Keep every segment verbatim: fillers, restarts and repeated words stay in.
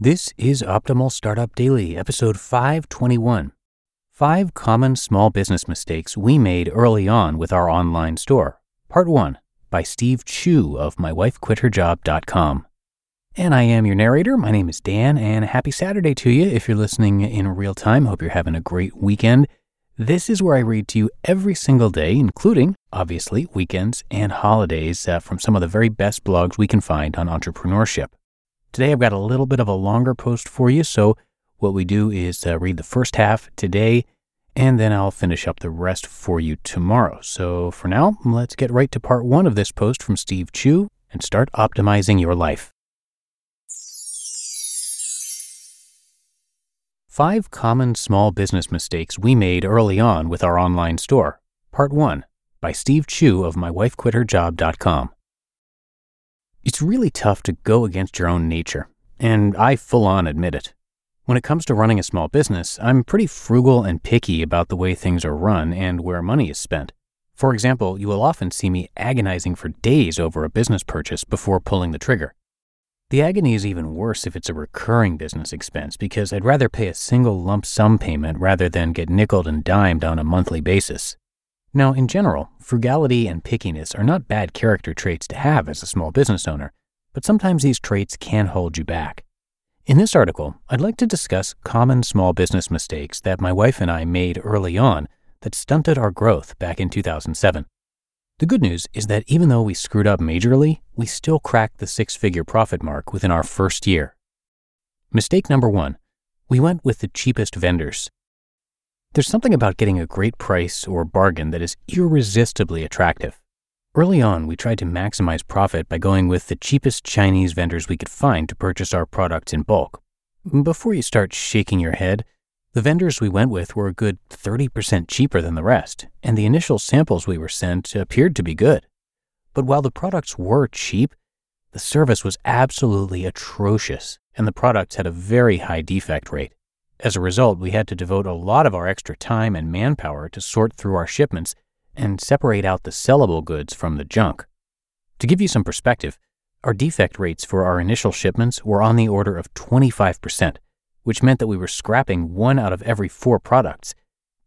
This is Optimal Startup Daily, episode five twenty-one. Five common small business mistakes we made early on with our online store. Part one, by Steve Chu of My Wife Quit Her Job dot com. And I am your narrator. My name is Dan, and happy Saturday to you if you're listening in real time. Hope you're having a great weekend. This is where I read to you every single day, including, obviously, weekends and holidays, uh, from some of the very best blogs we can find on entrepreneurship. Today, I've got a little bit of a longer post for you, so what we do is uh, read the first half today, and then I'll finish up the rest for you tomorrow. So for now, let's get right to part one of this post from Steve Chu and start optimizing your life. Five common small business mistakes we made early on with our online store. Part one, by Steve Chu of my wife quit her job dot com. It's really tough to go against your own nature, and I full-on admit it. When it comes to running a small business, I'm pretty frugal and picky about the way things are run and where money is spent. For example, you will often see me agonizing for days over a business purchase before pulling the trigger. The agony is even worse if it's a recurring business expense, because I'd rather pay a single lump sum payment rather than get nickeled and dimed on a monthly basis. Now, in general, frugality and pickiness are not bad character traits to have as a small business owner, but sometimes these traits can hold you back. In this article, I'd like to discuss common small business mistakes that my wife and I made early on that stunted our growth back in two thousand seven. The good news is that even though we screwed up majorly, we still cracked the six-figure profit mark within our first year. Mistake number one, we went with the cheapest vendors. There's something about getting a great price or bargain that is irresistibly attractive. Early on, we tried to maximize profit by going with the cheapest Chinese vendors we could find to purchase our products in bulk. Before you start shaking your head, the vendors we went with were a good thirty percent cheaper than the rest, and the initial samples we were sent appeared to be good. But while the products were cheap, the service was absolutely atrocious, and the products had a very high defect rate. As a result, we had to devote a lot of our extra time and manpower to sort through our shipments and separate out the sellable goods from the junk. To give you some perspective, our defect rates for our initial shipments were on the order of twenty-five percent, which meant that we were scrapping one out of every four products.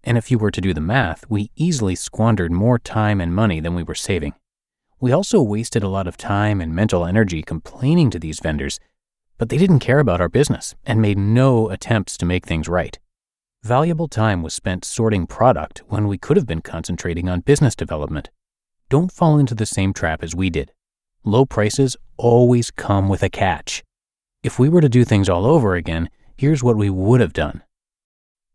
And if you were to do the math, we easily squandered more time and money than we were saving. We also wasted a lot of time and mental energy complaining to these vendors, but they didn't care about our business and made no attempts to make things right. Valuable time was spent sorting product when we could have been concentrating on business development. Don't fall into the same trap as we did. Low prices always come with a catch. If we were to do things all over again, here's what we would have done.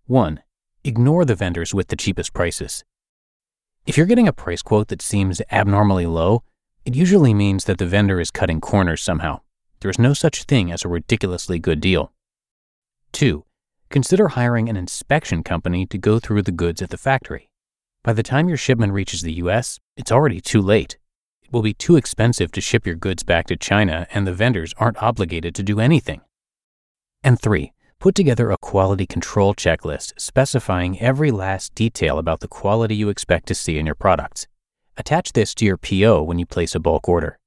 One, ignore the vendors with the cheapest prices. If you're getting a price quote that seems abnormally low, it usually means that the vendor is cutting corners somehow. There is no such thing as a ridiculously good deal. Two, consider hiring an inspection company to go through the goods at the factory. By the time your shipment reaches the U S, it's already too late. It will be too expensive to ship your goods back to China, and the vendors aren't obligated to do anything. And three, put together a quality control checklist specifying every last detail about the quality you expect to see in your products. Attach this to your P O when you place a bulk order.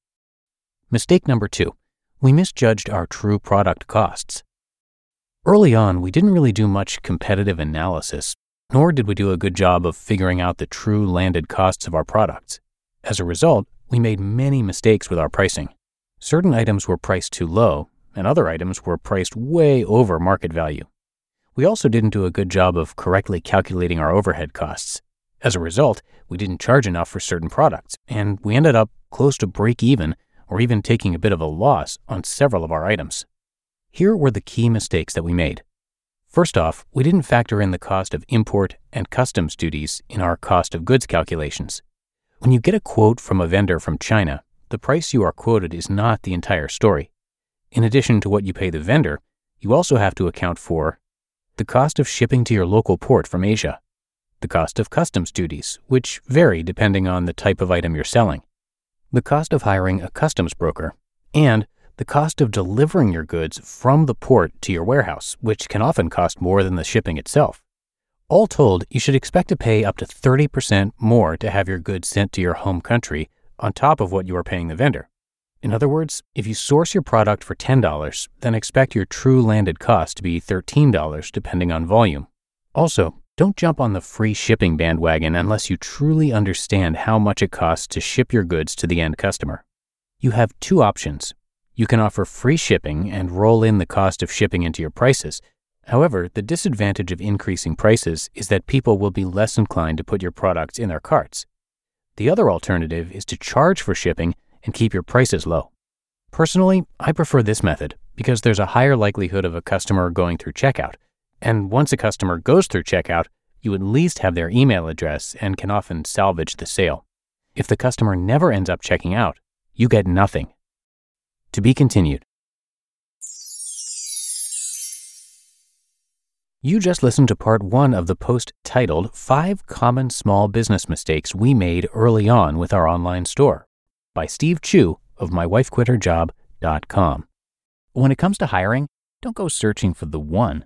Mistake number two. We misjudged our true product costs. Early on, we didn't really do much competitive analysis, nor did we do a good job of figuring out the true landed costs of our products. As a result, we made many mistakes with our pricing. Certain items were priced too low, and other items were priced way over market value. We also didn't do a good job of correctly calculating our overhead costs. As a result, we didn't charge enough for certain products, and we ended up close to break even or even taking a bit of a loss on several of our items. Here were the key mistakes that we made. First off, we didn't factor in the cost of import and customs duties in our cost of goods calculations. When you get a quote from a vendor from China, the price you are quoted is not the entire story. In addition to what you pay the vendor, you also have to account for the cost of shipping to your local port from Asia, the cost of customs duties, which vary depending on the type of item you're selling, the cost of hiring a customs broker, and the cost of delivering your goods from the port to your warehouse, which can often cost more than the shipping itself. All told, you should expect to pay up to thirty percent more to have your goods sent to your home country on top of what you are paying the vendor. In other words, if you source your product for ten dollars, then expect your true landed cost to be thirteen dollars depending on volume. Also, don't jump on the free shipping bandwagon unless you truly understand how much it costs to ship your goods to the end customer. You have two options. You can offer free shipping and roll in the cost of shipping into your prices. However, the disadvantage of increasing prices is that people will be less inclined to put your products in their carts. The other alternative is to charge for shipping and keep your prices low. Personally, I prefer this method because there's a higher likelihood of a customer going through checkout. And once a customer goes through checkout, you at least have their email address and can often salvage the sale. If the customer never ends up checking out, you get nothing. To be continued. You just listened to part one of the post titled Five Common Small Business Mistakes We Made Early On with Our Online Store by Steve Chu of my wife quit her job dot com. When it comes to hiring, don't go searching for the one.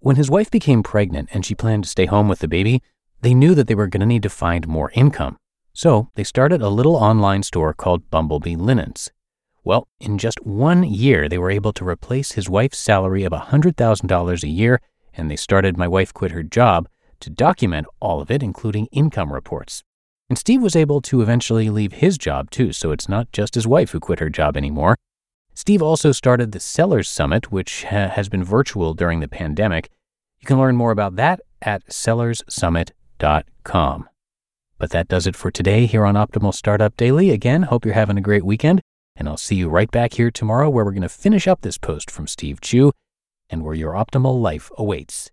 When his wife became pregnant and she planned to stay home with the baby, they knew that they were going to need to find more income. So they started a little online store called Bumblebee Linens. Well, in just one year, they were able to replace his wife's salary of one hundred thousand dollars a year, and they started My Wife Quit Her Job to document all of it, including income reports. And Steve was able to eventually leave his job too, so it's not just his wife who quit her job anymore. Steve also started the Seller's Summit, which ha- has been virtual during the pandemic. You can learn more about that at sellers summit dot com. But that does it for today here on Optimal Startup Daily. Again, hope you're having a great weekend, and I'll see you right back here tomorrow where we're going to finish up this post from Steve Chu and where your optimal life awaits.